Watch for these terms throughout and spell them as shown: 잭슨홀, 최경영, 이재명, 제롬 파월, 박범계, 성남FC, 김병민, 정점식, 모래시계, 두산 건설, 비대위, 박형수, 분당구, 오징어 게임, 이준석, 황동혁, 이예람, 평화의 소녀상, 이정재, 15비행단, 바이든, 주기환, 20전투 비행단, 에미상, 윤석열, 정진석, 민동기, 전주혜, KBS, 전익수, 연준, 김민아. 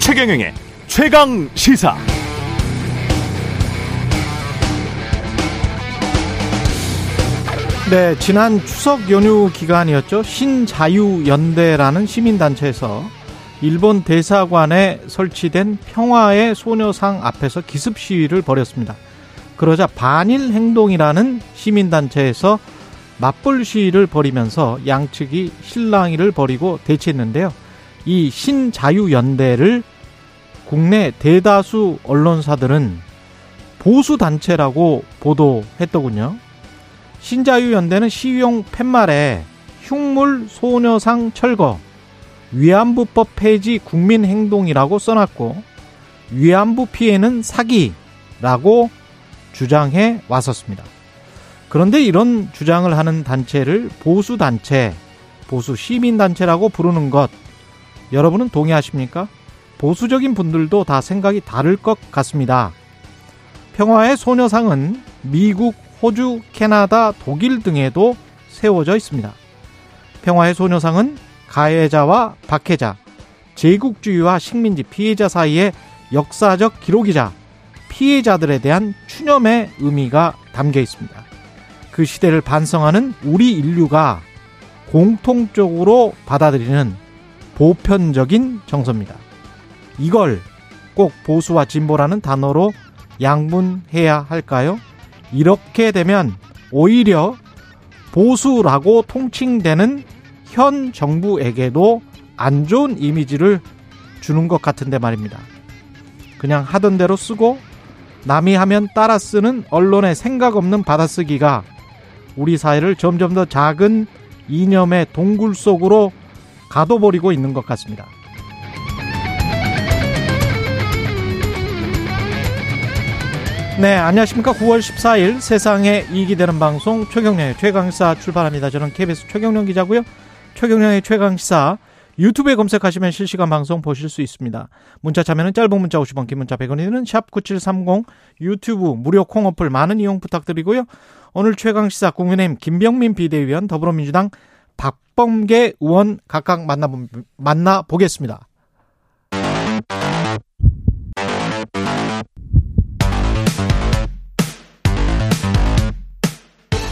최경영의 최강 시사. 네, 지난 추석 연휴 기간이었죠. 신자유연대라는 시민단체에서 일본 대사관에 설치된 평화의 소녀상 앞에서 기습 시위를 벌였습니다. 그러자 반일 행동이라는 시민단체에서 맞불 시위를 벌이면서 양측이 실랑이를 벌이고 대치했는데요. 이 신자유연대를 국내 대다수 언론사들은 보수단체라고 보도했더군요. 신자유연대는 시위용 팻말에 흉물 소녀상 철거, 위안부법 폐지 국민행동이라고 써놨고 위안부 피해는 사기라고 주장해 왔었습니다. 그런데 이런 주장을 하는 단체를 보수단체, 보수시민단체라고 부르는 것 여러분은 동의하십니까? 보수적인 분들도 다 생각이 다를 것 같습니다. 평화의 소녀상은 미국, 호주, 캐나다, 독일 등에도 세워져 있습니다. 평화의 소녀상은 가해자와 박해자, 제국주의와 식민지 피해자 사이의 역사적 기록이자 피해자들에 대한 추념의 의미가 담겨 있습니다. 그 시대를 반성하는 우리 인류가 공통적으로 받아들이는 보편적인 정서입니다. 이걸 꼭 보수와 진보라는 단어로 양분해야 할까요? 이렇게 되면 오히려 보수라고 통칭되는 현 정부에게도 안 좋은 이미지를 주는 것 같은데 말입니다. 그냥 하던 대로 쓰고 남이 하면 따라 쓰는 언론의 생각 없는 받아쓰기가 우리 사회를 점점 더 작은 이념의 동굴 속으로 가둬버리고 있는 것 같습니다. 네, 안녕하십니까. 9월 14일 세상에 이익이 되는 방송 최경영의 최강시사 출발합니다. 저는 KBS 최경영 기자고요. 최경영의 최강시사 유튜브에 검색하시면 실시간 방송 보실 수 있습니다. 문자 참여는 짧은 문자 50원, 긴 문자 100원이든 샵9730 유튜브 무료 콩 어플 많은 이용 부탁드리고요. 오늘 최강시사 국민의힘 김병민 비대위원, 더불어민주당 박범계 의원 각각 만나보겠습니다.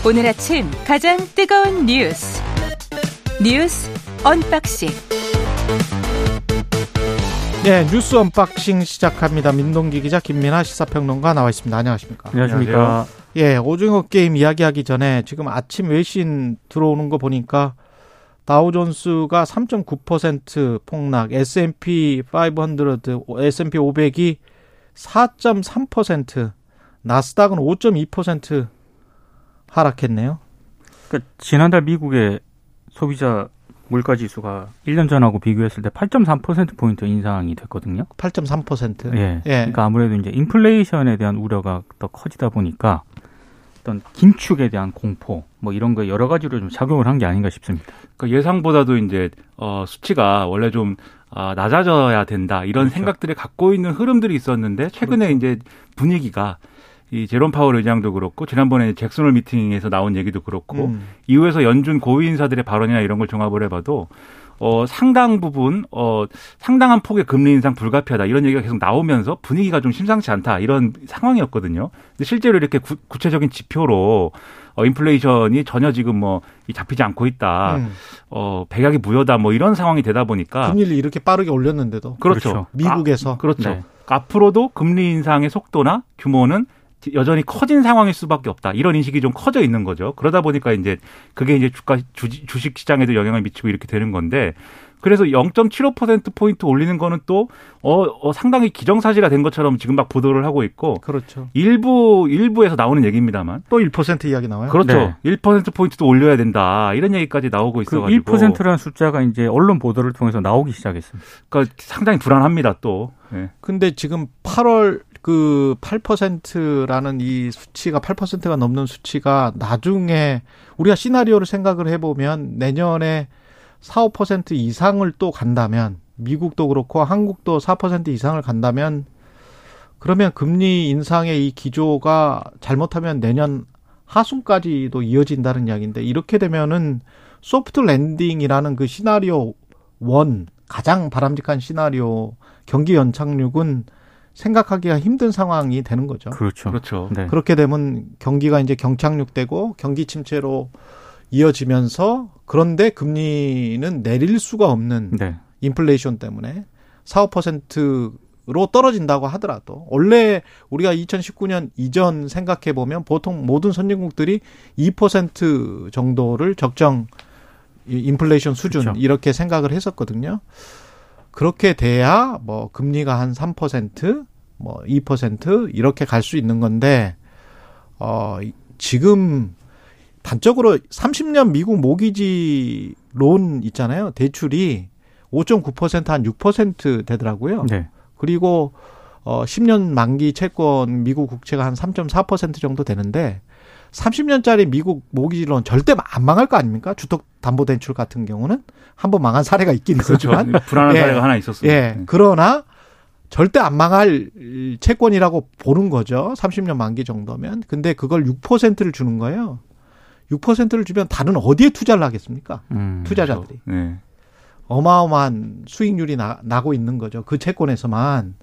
오늘 아침 가장 뜨거운 뉴스 언박싱. 네, 뉴스 언박싱 시작합니다. 민동기 기자, 김민아 시사평론가 나와 있습니다. 안녕하십니까? 안녕하십니까? 예, 오징어 게임 이야기하기 전에 지금 아침 외신 들어오는 거 보니까 다우존스가 3.9% 폭락, S&P 500, S&P 500이 4.3%, 나스닥은 5.2% 하락했네요. 그러니까 지난달 미국의 소비자 물가지수가 1년 전하고 비교했을 때 8.3%포인트 인상이 됐거든요. 8.3%? 예. 예. 그러니까 아무래도 이제 인플레이션에 대한 우려가 더 커지다 보니까 어떤 긴축에 대한 공포, 뭐 이런 거 여러 가지로 좀 작용을 한 게 아닌가 싶습니다. 그러니까 예상보다도 이제 수치가 원래 좀 낮아져야 된다 이런 그렇죠. 생각들을 갖고 있는 흐름들이 있었는데 최근에 그렇죠. 이제 분위기가 이 제롬 파월 의장도 그렇고 지난번에 잭슨홀 미팅에서 나온 얘기도 그렇고 이후에서 연준 고위 인사들의 발언이나 이런 걸 종합을 해봐도 상당 부분 상당한 폭의 금리 인상 불가피하다 이런 얘기가 계속 나오면서 분위기가 좀 심상치 않다 이런 상황이었거든요. 근데 실제로 이렇게 구체적인 지표로 인플레이션이 전혀 지금 잡히지 않고 있다. 백약이 무효다 뭐 이런 상황이 되다 보니까 금리를 이렇게 빠르게 올렸는데도 그렇죠. 미국에서 그렇죠. 네. 앞으로도 금리 인상의 속도나 규모는 여전히 커진 상황일 수밖에 없다. 이런 인식이 좀 커져 있는 거죠. 그러다 보니까 이제 그게 이제 주식 시장에도 영향을 미치고 이렇게 되는 건데 그래서 0.75% 포인트 올리는 거는 또 상당히 기정사실화 된 것처럼 지금 막 보도를 하고 있고 그렇죠. 일부에서 나오는 얘기입니다만 또 1% 이야기 나와요. 그렇죠. 네. 1% 포인트도 올려야 된다. 이런 얘기까지 나오고 있어 가지고 1%라는 숫자가 이제 언론 보도를 통해서 나오기 시작했습니다. 그러니까 상당히 불안합니다, 또. 네. 근데 지금 8월 그 8%라는 이 수치가 8%가 넘는 수치가 나중에 우리가 시나리오를 생각을 해보면 내년에 4, 5% 이상을 또 간다면 미국도 그렇고 한국도 4% 이상을 간다면 그러면 금리 인상의 이 기조가 잘못하면 내년 하순까지도 이어진다는 이야기인데, 이렇게 되면은 소프트 랜딩이라는 그 시나리오 1, 가장 바람직한 시나리오 경기 연착륙은 생각하기가 힘든 상황이 되는 거죠. 그렇죠. 네. 그렇게 되면 경기가 이제 경착륙되고 경기 침체로 이어지면서, 그런데 금리는 내릴 수가 없는, 네, 인플레이션 때문에 4, 5%로 떨어진다고 하더라도, 원래 우리가 2019년 이전 생각해 보면 보통 모든 선진국들이 2% 정도를 적정 인플레이션 수준, 그렇죠, 이렇게 생각을 했었거든요. 그렇게 돼야 뭐 금리가 한 3%, 뭐 2% 이렇게 갈 수 있는 건데, 지금 단적으로 30년 미국 모기지 론 있잖아요. 대출이 5.9% 한 6% 되더라고요. 네. 그리고 10년 만기 채권 미국 국채가 한 3.4% 정도 되는데, 30년짜리 미국 모기지론 절대 안 망할 거 아닙니까? 주택담보대출 같은 경우는 한번 망한 사례가 있긴 있었지만. 그렇죠. 불안한 사례가 하나 있었습니다. 예. 그러나 절대 안 망할 채권이라고 보는 거죠. 30년 만기 정도면. 근데 그걸 6%를 주는 거예요. 6%를 주면 다른 어디에 투자를 하겠습니까? 투자자들이. 그렇죠. 네. 어마어마한 수익률이 나고 있는 거죠. 그 채권에서만.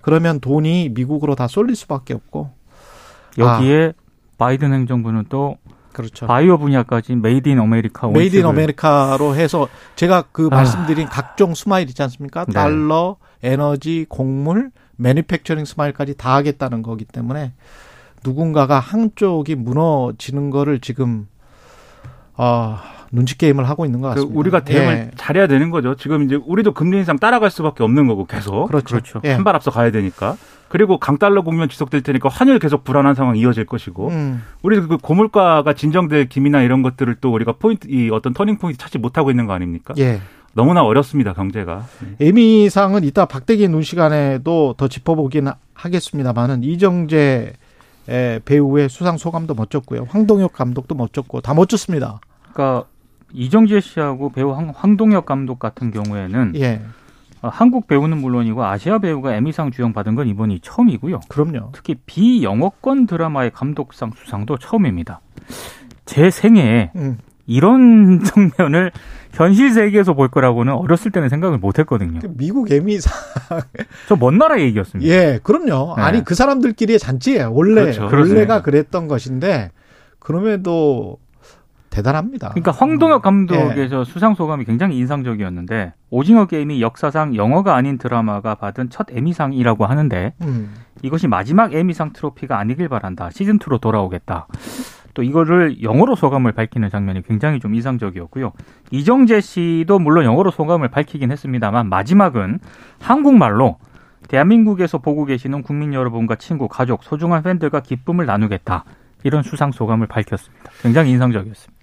그러면 돈이 미국으로 다 쏠릴 수밖에 없고. 여기에 바이든 행정부는 또, 그렇죠, 바이오 분야까지 메이드 인 아메리카, 메이드 인 아메리카로 해서, 제가 그 말씀드린 각종 스마일 있지 않습니까? 네. 달러, 에너지, 곡물, 매니팩처링 스마일까지 다 하겠다는 거기 때문에, 누군가가 한쪽이 무너지는 거를 지금 눈치 게임을 하고 있는 것 같습니다. 우리가 대응을, 예, 잘해야 되는 거죠. 지금 이제 우리도 금리 인상 따라갈 수밖에 없는 거고, 계속. 그렇죠. 예. 한 발 앞서 가야 되니까. 그리고 강달러 국면 지속될 테니까 환율 계속 불안한 상황이 이어질 것이고, 우리 그 고물가가 진정될 기미나 이런 것들을 또 우리가 포인트, 이 어떤 터닝 포인트 찾지 못하고 있는 거 아닙니까? 예. 너무나 어렵습니다, 경제가. 에미상은 이따 박대기 눈 시간에도 더 짚어보긴 하겠습니다만은, 이정재 배우의 수상 소감도 멋졌고요, 황동혁 감독도 멋졌고, 다 멋졌습니다. 그러니까 이정재 씨하고 배우 황동혁 감독 같은 경우에는, 예, 한국 배우는 물론이고 아시아 배우가 에미상 주영 받은 건 이번이 처음이고요. 그럼요. 특히 비영어권 드라마의 감독상 수상도 처음입니다. 제 생애에 이런 장면을 현실 세계에서 볼 거라고는 어렸을 때는 생각을 못 했거든요. 미국 에미상. 저 먼 나라 얘기였습니다. 예, 그럼요. 네. 아니, 그 사람들끼리의 잔치예요. 원래, 그렇죠, 원래가 그랬던 것인데, 그럼에도 대단합니다. 그러니까 황동혁 감독의, 예, 수상 소감이 굉장히 인상적이었는데, 오징어 게임이 역사상 영어가 아닌 드라마가 받은 첫 에미상이라고 하는데, 이것이 마지막 에미상 트로피가 아니길 바란다. 시즌2로 돌아오겠다. 또 이거를 영어로 소감을 밝히는 장면이 굉장히 좀 인상적이었고요. 이정재 씨도 물론 영어로 소감을 밝히긴 했습니다만, 마지막은 한국말로 대한민국에서 보고 계시는 국민 여러분과 친구, 가족, 소중한 팬들과 기쁨을 나누겠다. 이런 수상 소감을 밝혔습니다. 굉장히 인상적이었습니다.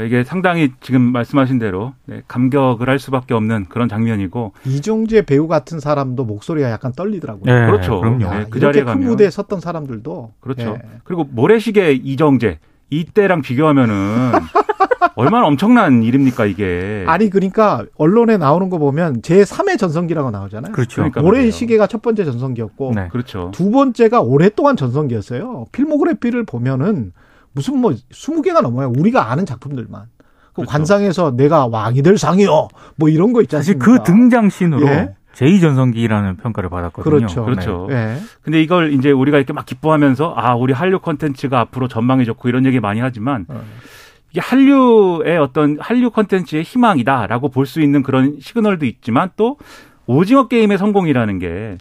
이게 상당히 지금 말씀하신 대로 감격을 할 수밖에 없는 그런 장면이고, 이정재 배우 같은 사람도 목소리가 약간 떨리더라고요. 네, 그렇죠. 그럼요. 네, 그 자리에 가면. 큰 무대에 섰던 사람들도. 그렇죠. 네. 그리고 모래시계 이정재 이때랑 비교하면은 얼마나 엄청난 일입니까, 이게. 아니, 그러니까 언론에 나오는 거 보면 제3의 전성기라고 나오잖아요. 그렇죠. 그러니까 모래시계가 첫 번째 전성기였고, 네, 그렇죠, 두 번째가 오랫동안 전성기였어요. 필모그래피를 보면은 무슨 뭐 20개가 넘어요. 우리가 아는 작품들만. 그, 그렇죠, 관상에서 내가 왕이 될 상이요, 뭐 이런 거 있지 않습니까? 사실 그 등장신으로, 예, 제2전성기라는 평가를 받았거든요. 그렇죠. 네. 근데 이걸 이제 우리가 이렇게 막 기뻐하면서, 아, 우리 한류 콘텐츠가 앞으로 전망이 좋고 이런 얘기 많이 하지만, 이게 한류의 어떤 한류 콘텐츠의 희망이다라고 볼 수 있는 그런 시그널도 있지만, 또 오징어 게임의 성공이라는 게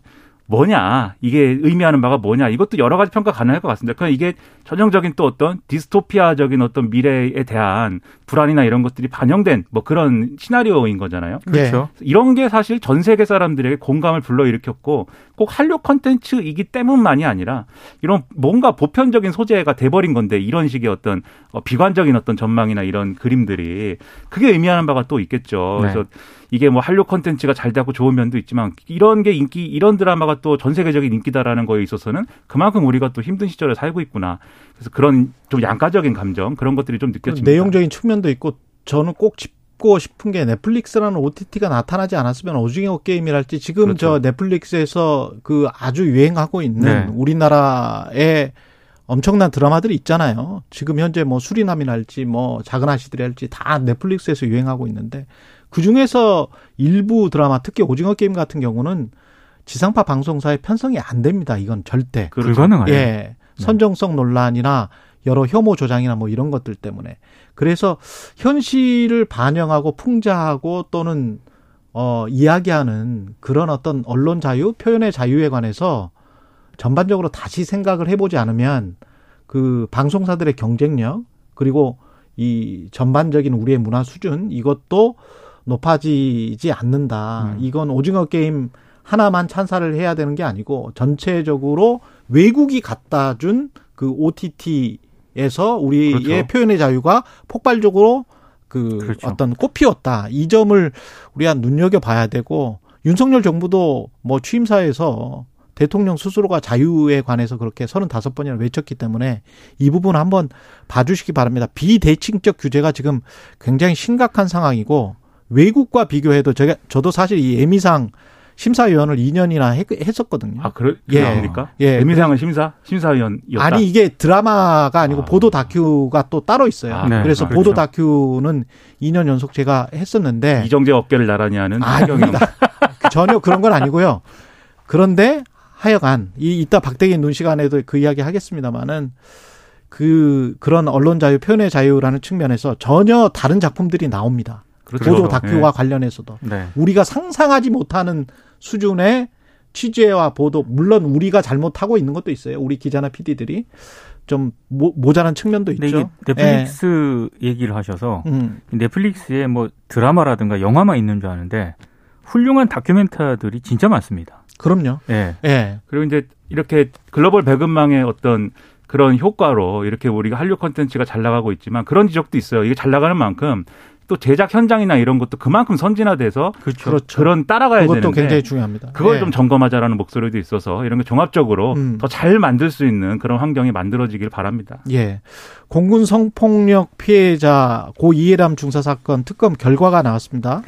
뭐냐, 이게 의미하는 바가 뭐냐, 이것도 여러 가지 평가 가능할 것 같습니다. 그러니까 이게 전형적인 또 어떤 디스토피아적인 어떤 미래에 대한 불안이나 이런 것들이 반영된 뭐 그런 시나리오인 거잖아요. 그렇죠. 네. 이런 게 사실 전 세계 사람들에게 공감을 불러일으켰고, 꼭 한류 콘텐츠이기 때문만이 아니라 이런 뭔가 보편적인 소재가 돼버린 건데, 이런 식의 어떤 비관적인 어떤 전망이나 이런 그림들이, 그게 의미하는 바가 또 있겠죠. 네. 그래서 이게 뭐 한류 콘텐츠가 잘 되고 좋은 면도 있지만, 이런 게 인기, 이런 드라마가 또 전 세계적인 인기다라는 거에 있어서는 그만큼 우리가 또 힘든 시절에 살고 있구나. 그래서 그런 좀 양가적인 감정, 그런 것들이 좀 느껴집니다. 내용적인 측면도 있고, 저는 꼭 짚고 싶은 게 넷플릭스라는 OTT가 나타나지 않았으면 오징어 게임이랄지 지금 그렇죠. 저 넷플릭스에서 그 아주 유행하고 있는 네. 우리나라의 엄청난 드라마들이 있잖아요. 지금 현재 뭐 수리남이랄지 뭐 작은 아씨들이랄지 다 넷플릭스에서 유행하고 있는데 그중에서 일부 드라마 특히 오징어 게임 같은 경우는 지상파 방송사의 편성이 안 됩니다. 이건 절대. 불가능하죠. 예. 네. 선정성 논란이나 여러 혐오 조장이나 뭐 이런 것들 때문에. 그래서 현실을 반영하고 풍자하고 또는 이야기하는 그런 어떤 언론 자유, 표현의 자유에 관해서 전반적으로 다시 생각을 해보지 않으면 그 방송사들의 경쟁력 그리고 이 전반적인 우리의 문화 수준 이것도 높아지지 않는다. 이건 오징어 게임 하나만 찬사를 해야 되는 게 아니고 전체적으로 외국이 갖다 준 그 OTT에서 우리의 그렇죠. 표현의 자유가 폭발적으로 그 그렇죠. 어떤 꽃피웠다. 이 점을 우리가 눈여겨봐야 되고 윤석열 정부도 뭐 취임사에서 대통령 스스로가 자유에 관해서 그렇게 35번이나 외쳤기 때문에 이 부분 한번 봐주시기 바랍니다. 비대칭적 규제가 지금 굉장히 심각한 상황이고 외국과 비교해도 저도 사실 이 에미상 심사위원을 2년이나 했었거든요. 아, 그렇습니까? 예. 에미상은 심사위원이었다? 아니, 이게 드라마가 아니고 보도 다큐가 또 따로 있어요. 아, 네. 그래서 그렇죠. 보도 다큐는 2년 연속 제가 했었는데. 이정재 어깨를 나란히 하는. 아닙니다. 전혀 그런 건 아니고요. 그런데 하여간, 이따 박대기 눈 시간에도 그 이야기 하겠습니다만은 그런 언론 자유, 표현의 자유라는 측면에서 전혀 다른 작품들이 나옵니다. 그렇죠. 보도 다큐와 네. 관련해서도. 네. 우리가 상상하지 못하는 수준의 취재와 보도, 물론 우리가 잘못하고 있는 것도 있어요. 우리 기자나 PD들이. 좀 모자란 측면도 있죠. 이게 넷플릭스 예. 얘기를 하셔서 넷플릭스에 뭐 드라마라든가 영화만 있는 줄 아는데 훌륭한 다큐멘터들이 진짜 많습니다. 그럼요. 예. 예. 그리고 이제 이렇게 글로벌 배급망의 어떤 그런 효과로 이렇게 우리가 한류 콘텐츠가 잘 나가고 있지만 그런 지적도 있어요. 이게 잘 나가는 만큼 또 제작 현장이나 이런 것도 그만큼 선진화돼서 그렇죠. 그런 따라가야 되는데 그것도 굉장히 중요합니다. 그걸 예. 좀 점검하자라는 목소리도 있어서 이런 게 종합적으로 더 잘 만들 수 있는 그런 환경이 만들어지길 바랍니다. 예, 공군 성폭력 피해자 고 이예람 중사 사건 특검 결과가 나왔습니다.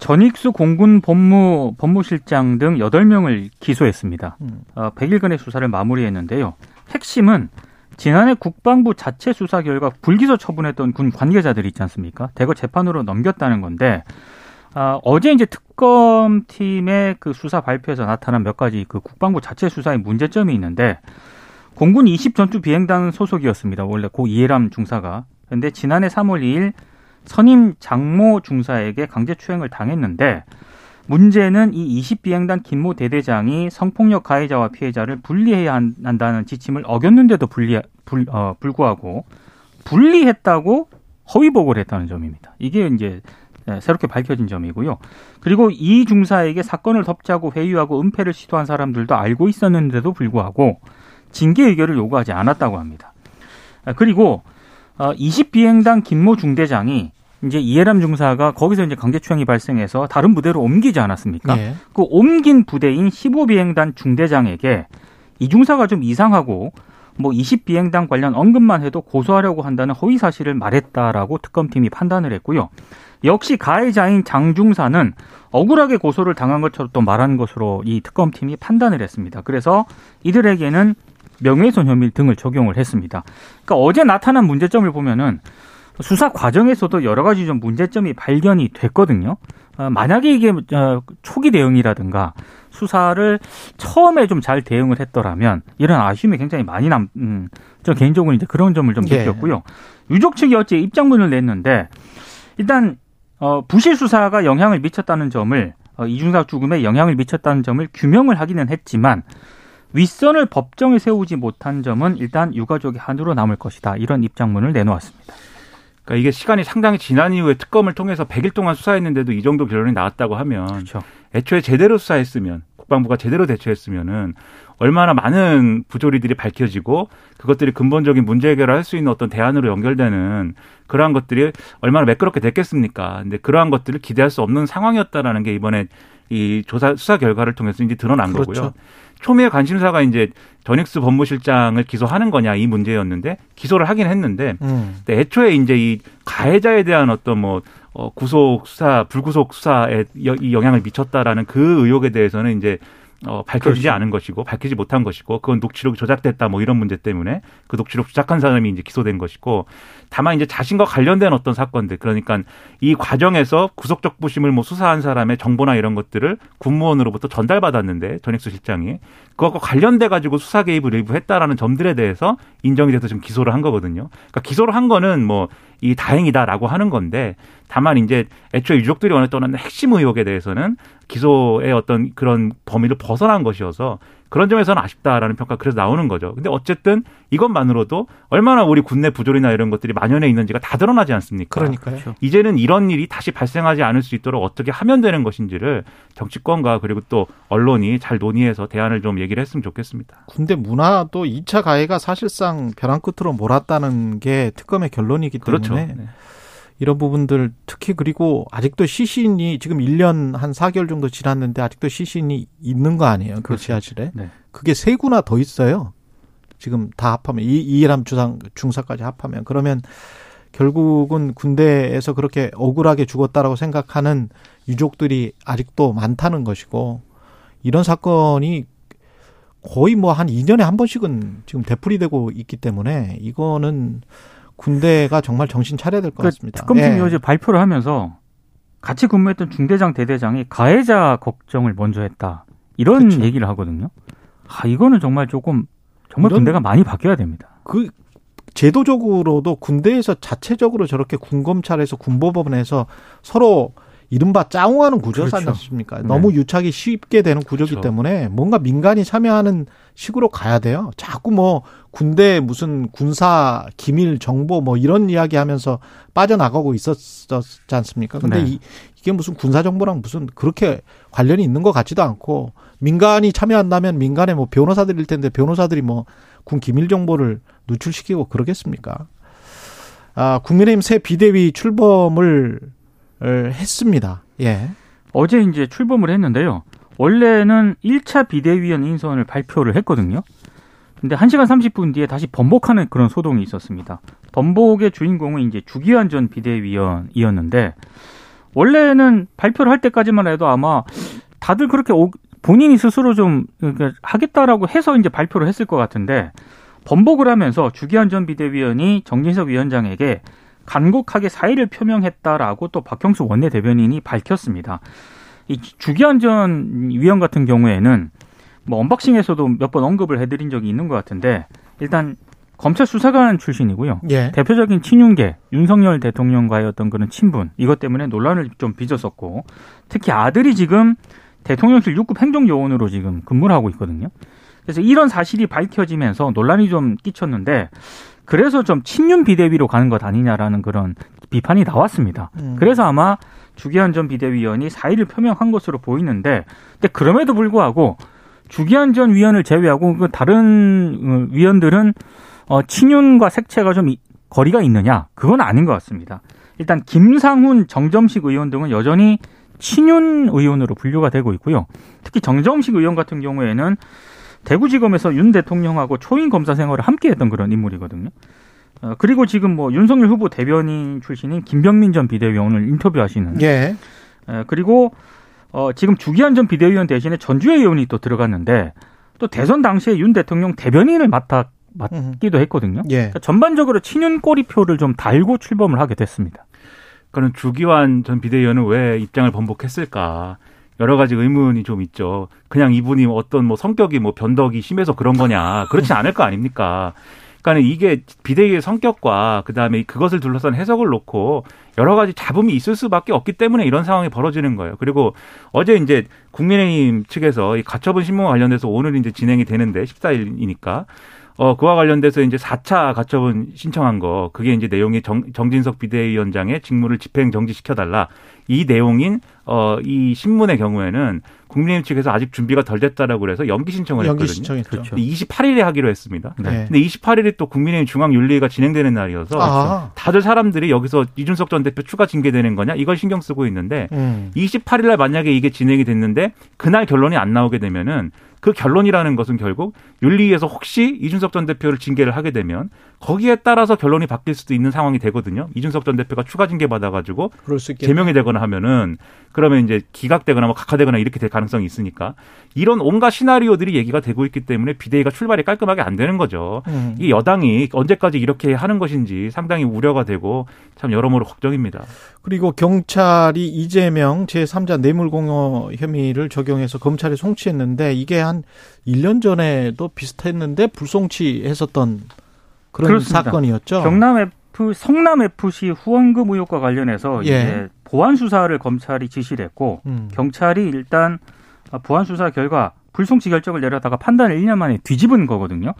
전익수 공군 법무실장 등 8명을 기소했습니다. 100일간의 수사를 마무리했는데요. 핵심은 지난해 국방부 자체 수사 결과 불기소 처분했던 군 관계자들이 있지 않습니까? 대거 재판으로 넘겼다는 건데 어제 이제 특검팀의 그 수사 발표에서 나타난 몇 가지 그 국방부 자체 수사의 문제점이 있는데 공군 20전투 비행단 소속이었습니다. 원래 고 이예람 중사가. 그런데 지난해 3월 2일 선임 장모 중사에게 강제추행을 당했는데 문제는 이 20비행단 김모 대대장이 성폭력 가해자와 피해자를 분리해야 한다는 지침을 어겼는데도 불구하고 분리했다고 허위보고를 했다는 점입니다. 이게 이제 새롭게 밝혀진 점이고요. 그리고 이 중사에게 사건을 덮자고 회유하고 은폐를 시도한 사람들도 알고 있었는데도 불구하고 징계 의결을 요구하지 않았다고 합니다. 그리고 20비행단 김모 중대장이 이제 이예람 중사가 거기서 이제 강제추행이 발생해서 다른 부대로 옮기지 않았습니까? 네. 그 옮긴 부대인 15비행단 중대장에게 이 중사가 좀 이상하고 뭐 20비행단 관련 언급만 해도 고소하려고 한다는 허위 사실을 말했다라고 특검팀이 판단을 했고요. 역시 가해자인 장 중사는 억울하게 고소를 당한 것처럼 또 말한 것으로 이 특검팀이 판단을 했습니다. 그래서 이들에게는 명예훼손 혐의 등을 적용을 했습니다. 그러니까 어제 나타난 문제점을 보면은 수사 과정에서도 여러 가지 좀 문제점이 발견이 됐거든요. 만약에 이게 초기 대응이라든가 수사를 처음에 좀 잘 대응을 했더라면 이런 아쉬움이 굉장히 많이 저 개인적으로 이제 그런 점을 좀 느꼈고요. 예. 유족 측이 어제 입장문을 냈는데 일단 부실 수사가 영향을 미쳤다는 점을 이중사 죽음에 영향을 미쳤다는 점을 규명을 하기는 했지만 윗선을 법정에 세우지 못한 점은 일단 유가족의 한으로 남을 것이다. 이런 입장문을 내놓았습니다. 그러니까 이게 시간이 상당히 지난 이후에 특검을 통해서 100일 동안 수사했는데도 이 정도 결론이 나왔다고 하면 그렇죠. 애초에 제대로 수사했으면 국방부가 제대로 대처했으면은 얼마나 많은 부조리들이 밝혀지고 그것들이 근본적인 문제 해결을 할 수 있는 어떤 대안으로 연결되는 그러한 것들이 얼마나 매끄럽게 됐겠습니까? 근데 그러한 것들을 기대할 수 없는 상황이었다라는 게 이번에 이 수사 결과를 통해서 이제 드러난 그렇죠. 거고요. 초미의 관심사가 이제 전익수 법무실장을 기소하는 거냐 이 문제였는데 기소를 하긴 했는데 애초에 이제 이 가해자에 대한 어떤 뭐 구속 수사, 불구속 수사에 이 영향을 미쳤다라는 그 의혹에 대해서는 이제 밝혀지지 그렇죠. 않은 것이고, 밝히지 못한 것이고, 그건 녹취록이 조작됐다 뭐 이런 문제 때문에 그 녹취록 조작한 사람이 이제 기소된 것이고, 다만 이제 자신과 관련된 어떤 사건들, 그러니까 이 과정에서 구속적 부심을 뭐 수사한 사람의 정보나 이런 것들을 군무원으로부터 전달받았는데, 전익수 실장이 그것과 관련돼 가지고 수사 개입을 일부 했다라는 점들에 대해서 인정이 돼서 지금 기소를 한 거거든요. 그러니까 기소를 한 거는 뭐 이 다행이다라고 하는 건데, 다만 이제 애초에 유족들이 원했던 핵심 의혹에 대해서는 기소의 어떤 그런 범위를 벗어난 것이어서 그런 점에서는 아쉽다라는 평가 그래서 나오는 거죠. 근데 어쨌든 이것만으로도 얼마나 우리 국내 부조리나 이런 것들이 만연해 있는지가 다 드러나지 않습니까? 그러니까요. 그렇죠. 이제는 이런 일이 다시 발생하지 않을 수 있도록 어떻게 하면 되는 것인지를 정치권과 그리고 또 언론이 잘 논의해서 대안을 좀 얘기를 했으면 좋겠습니다. 군대 문화도 2차 가해가 사실상 벼랑 끝으로 몰았다는 게 특검의 결론이기 때문에 그렇죠. 네. 이런 부분들 특히 그리고 아직도 시신이 지금 1년 한 4개월 정도 지났는데 아직도 시신이 있는 거 아니에요. 그 그렇죠. 지하실에. 네. 그게 3구나 더 있어요. 지금 다 합하면 이예람 중사까지 합하면. 그러면 결국은 군대에서 그렇게 억울하게 죽었다라고 생각하는 유족들이 아직도 많다는 것이고, 이런 사건이 거의 뭐 한 2년에 한 번씩은 지금 되풀이되고 있기 때문에 이거는 군대가 정말 정신 차려야 될 것 같습니다. 특검팀이 어제 발표를 하면서 같이 근무했던 중대장, 대대장이 가해자 걱정을 먼저 했다. 이런 그쵸. 얘기를 하거든요. 아, 이거는 정말 정말 군대가 많이 바뀌어야 됩니다. 그 제도적으로도 군대에서 자체적으로 저렇게 군검찰에서 군법원에서 서로 이른바 짜웅하는 구조지 그렇죠. 않습니까? 네. 너무 유착이 쉽게 되는 구조기 그렇죠. 때문에 뭔가 민간이 참여하는 식으로 가야 돼요. 자꾸 뭐 군대 무슨 군사 기밀 정보 뭐 이런 이야기 하면서 빠져나가고 있었지 않습니까? 근데 네. 이게 무슨 군사 정보랑 무슨 그렇게 관련이 있는 것 같지도 않고, 민간이 참여한다면 민간의 뭐 변호사들일 텐데 변호사들이 뭐 군 기밀 정보를 누출시키고 그러겠습니까? 아, 국민의힘 새 비대위 출범을 했습니다. 예. 어제 이제 출범을 했는데요. 원래는 1차 비대위원 인선을 발표를 했거든요. 근데 1시간 30분 뒤에 다시 번복하는 그런 소동이 있었습니다. 번복의 주인공은 이제 주기환 전 비대위원이었는데, 원래는 발표를 할 때까지만 해도 아마 다들 그렇게 본인이 스스로 좀 하겠다라고 해서 이제 발표를 했을 것 같은데, 번복을 하면서 주기환 전 비대위원이 정진석 위원장에게 간곡하게 사의를 표명했다라고 또 박형수 원내대변인이 밝혔습니다. 이 주기환 전 위원 같은 경우에는 뭐 언박싱에서도 몇 번 언급을 해드린 적이 있는 것 같은데, 일단 검찰 수사관 출신이고요. 예. 대표적인 친윤계, 윤석열 대통령과의 어떤 그런 친분, 이것 때문에 논란을 좀 빚었었고, 특히 아들이 지금 대통령실 6급 행정요원으로 지금 근무를 하고 있거든요. 그래서 이런 사실이 밝혀지면서 논란이 좀 끼쳤는데, 그래서 좀 친윤 비대위로 가는 것 아니냐라는 그런 비판이 나왔습니다. 그래서 아마 주기환 전 비대위원이 사의를 표명한 것으로 보이는데, 근데 그럼에도 불구하고 주기환 전 위원을 제외하고 그 다른 위원들은 친윤과 색채가 좀 거리가 있느냐? 그건 아닌 것 같습니다. 일단 김상훈, 정점식 의원 등은 여전히 친윤 의원으로 분류가 되고 있고요. 특히 정점식 의원 같은 경우에는 대구지검에서 윤 대통령하고 초임 검사 생활을 함께했던 그런 인물이거든요. 그리고 지금 뭐 윤석열 후보 대변인 출신인 김병민 전 비대위원을 인터뷰하시는. 예. 그리고 지금 주기환 전 비대위원 대신에 전주혜 의원이 또 들어갔는데, 또 대선 당시에 윤 대통령 대변인을 맡기도 했거든요. 예. 그러니까 전반적으로 친윤 꼬리표를 좀 달고 출범을 하게 됐습니다. 그럼 주기환 전 비대위원은 왜 입장을 번복했을까? 여러 가지 의문이 좀 있죠. 그냥 이분이 어떤 뭐 성격이 뭐 변덕이 심해서 그런 거냐. 그렇지 않을 거 아닙니까? 그러니까 이게 비대위의 성격과 그다음에 그것을 둘러싼 해석을 놓고 여러 가지 잡음이 있을 수밖에 없기 때문에 이런 상황이 벌어지는 거예요. 그리고 어제 이제 국민의힘 측에서 이 가처분 신문과 관련돼서 오늘 이제 진행이 되는데 14일이니까. 그와 관련돼서 이제 4차 가처분 신청한 거, 그게 이제 내용이 정진석 비대위원장의 직무를 집행 정지시켜달라. 이 내용인, 이 신문의 경우에는 국민의힘 측에서 아직 준비가 덜 됐다라고 그래서 연기 신청을 했거든요. 그렇죠. 28일에 하기로 했습니다. 네. 근데 28일이 또 국민의힘 중앙윤리위가 진행되는 날이어서 아. 다들 사람들이 여기서 이준석 전 대표 추가 징계되는 거냐 이걸 신경 쓰고 있는데 28일 날 만약에 이게 진행이 됐는데 그날 결론이 안 나오게 되면은 그 결론이라는 것은 결국 윤리위에서 혹시 이준석 전 대표를 징계를 하게 되면 거기에 따라서 결론이 바뀔 수도 있는 상황이 되거든요. 이준석 전 대표가 추가 징계 받아가지고 제명이 되거나 하면은 그러면 이제 기각되거나 뭐 각하되거나 이렇게 될 가능성이 있으니까 이런 온갖 시나리오들이 얘기가 되고 있기 때문에 비대위가 출발이 깔끔하게 안 되는 거죠. 이 여당이 언제까지 이렇게 하는 것인지 상당히 우려가 되고 참 여러모로 걱정입니다. 그리고 경찰이 이재명 제3자 뇌물공여 혐의를 적용해서 검찰에 송치했는데 이게 한 1년 전에도 비슷했는데 불송치했었던 그런 그렇습니다. 사건이었죠. 성남FC 후원금 의혹과 관련해서 이제 보완 수사를 검찰이 지시를 했고 경찰이 일단 보완 수사 결과 불송치 결정을 내려다가 판단을 1년 만에 뒤집은 거거든요.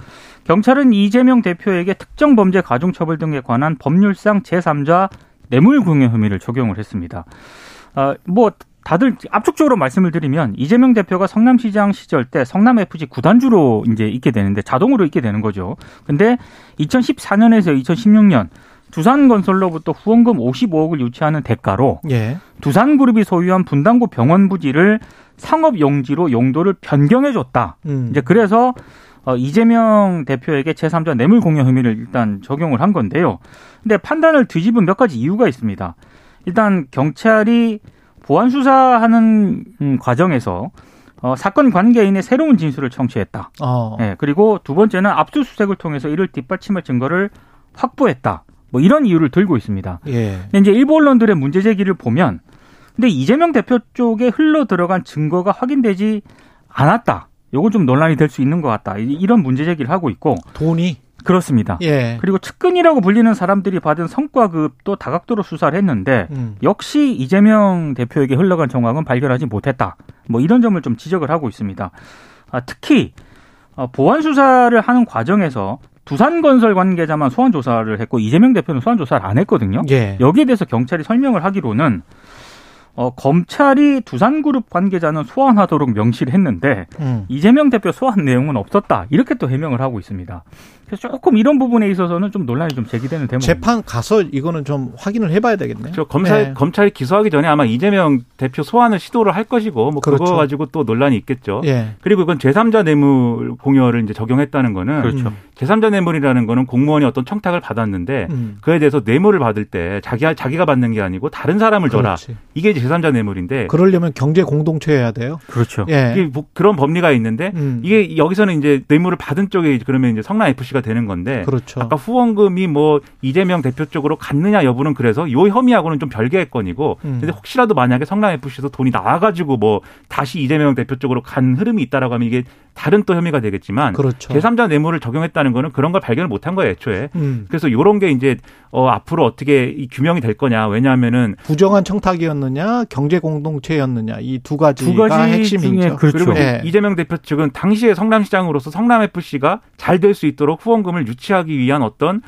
경찰은 이재명 대표에게 특정 범죄 가중처벌 등에 관한 법률상 제3자 뇌물공여 혐의를 적용을 했습니다. 뭐 다들 압축적으로 말씀을 드리면 이재명 대표가 성남시장 시절 때 성남FC 구단주로 이제 있게 되는데 자동으로 있게 되는 거죠. 근데 2014년에서 2016년 두산 건설로부터 후원금 55억을 유치하는 대가로 두산그룹이 소유한 분당구 병원 부지를 상업용지로 용도를 변경해줬다. 이제 그래서 이재명 대표에게 제3자 뇌물공여 혐의를 일단 적용을 한 건데요. 근데 판단을 뒤집은 몇 가지 이유가 있습니다. 일단 경찰이 보완 수사하는 과정에서 사건 관계인의 새로운 진술을 청취했다. 네, 그리고 두 번째는 압수수색을 통해서 이를 뒷받침할 증거를 확보했다. 뭐 이런 이유를 들고 있습니다. 근데 이제 일부 언론들의 문제 제기를 보면 근데 이재명 대표 쪽에 흘러 들어간 증거가 확인되지 않았다. 요건 좀 논란이 될 수 있는 것 같다. 이런 문제 제기를 하고 있고 돈이 그렇습니다. 그리고 측근이라고 불리는 사람들이 받은 성과급도 다각도로 수사를 했는데 역시 이재명 대표에게 흘러간 정황은 발견하지 못했다. 뭐 이런 점을 좀 지적을 하고 있습니다. 특히 보완 수사를 하는 과정에서 두산건설 관계자만 소환 조사를 했고 이재명 대표는 소환 조사를 안 했거든요. 여기에 대해서 경찰이 설명을 하기로는 검찰이 두산그룹 관계자는 소환하도록 명시를 했는데 이재명 대표 소환 내용은 없었다. 이렇게 또 해명을 하고 있습니다. 그래서 조금 이런 부분에 있어서는 좀 논란이 좀 제기되는 대목입니다. 재판 가서 이거는 좀 확인을 해봐야 되겠네요. 그렇죠. 검찰이 기소하기 전에 아마 이재명 대표 소환을 시도를 할 것이고 뭐 그거 가지고 또 논란이 있겠죠. 그리고 이건 제3자 뇌물 공여를 이제 적용했다는 거는 제3자 뇌물이라는 거는 공무원이 어떤 청탁을 받았는데 그에 대해서 뇌물을 받을 때 자기가 받는 게 아니고 다른 사람을 줘라. 이게 제3자 뇌물인데 그러려면 경제 공동체여야 돼요. 그렇죠. 이게 그런 법리가 있는데 이게 여기서는 이제 뇌물을 받은 쪽에 그러면 이제 성남 FC가 되는 건데 아까 후원금이 뭐 이재명 대표 쪽으로 갔느냐 여부는 그래서 요 혐의하고는 좀 별개의 건이고 근데 혹시라도 만약에 성남 FC에서 돈이 나와가지고 뭐 다시 이재명 대표 쪽으로 간 흐름이 있다라고 하면 이게 다른 또 혐의가 되겠지만 제3자 뇌물을 적용했다는 거는 그런 걸 발견을 못한 거예요 애초에. 그래서 이런 게 이제 앞으로 어떻게 이 규명이 될 거냐. 왜냐하면은 부정한 청탁이었느냐, 경제 공동체였느냐 이 두 가지가 핵심이죠. 그리고 이재명 대표 측은 당시에 성남시장으로서 성남 FC가 잘 될 수 있도록 후원금을 유치하기 위한 어떤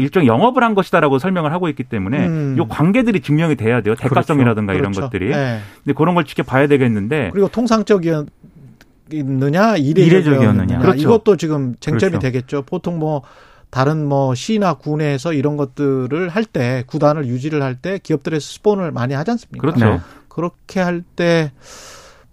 일종의 영업을 한 것이다라고 설명을 하고 있기 때문에 이 관계들이 증명이 돼야 돼요. 대가성이라든가 이런 것들이. 근데 그런 걸 지켜봐야 되겠는데. 그리고 통상적이었느냐, 이례적이었느냐. 이것도 지금 쟁점이 되겠죠. 보통 뭐 다른 뭐 시나 군에서 이런 것들을 할 때 구단을 유지를 할 때 기업들에서 스폰을 많이 하지 않습니까? 그렇게 할 때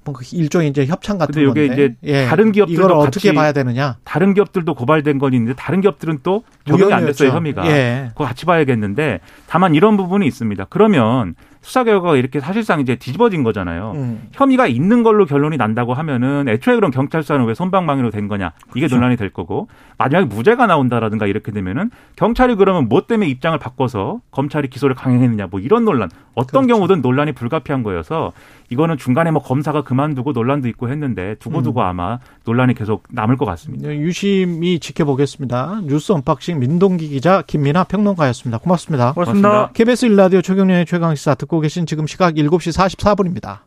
뭐 일종의 이제 협찬 같은 근데 이게 건데. 이제 다른 기업들도 이걸 어떻게 봐야 되느냐? 다른 기업들도 고발된 건 있는데 다른 기업들은 또 적용이 안 됐어요, 혐의가. 그거 같이 봐야겠는데 다만 이런 부분이 있습니다. 그러면 수사 결과가 이렇게 사실상 이제 뒤집어진 거잖아요. 혐의가 있는 걸로 결론이 난다고 하면은 애초에 그럼 경찰 수사는 왜 솜방망이로 된 거냐. 이게 논란이 될 거고 만약에 무죄가 나온다라든가 이렇게 되면은 경찰이 그러면 뭐 때문에 입장을 바꿔서 검찰이 기소를 강행했느냐 뭐 이런 논란. 어떤 경우든 논란이 불가피한 거여서 이거는 중간에 뭐 검사가 그만두고 논란도 있고 했는데 두고두고 아마 논란이 계속 남을 것 같습니다. 유심히 지켜보겠습니다. 뉴스 언박싱 민동기 기자 김민하 평론가였습니다. 고맙습니다. 고맙습니다. KBS 1라디오 최경련의 최강시사 듣고 계신 지금 시각 7시 44분입니다.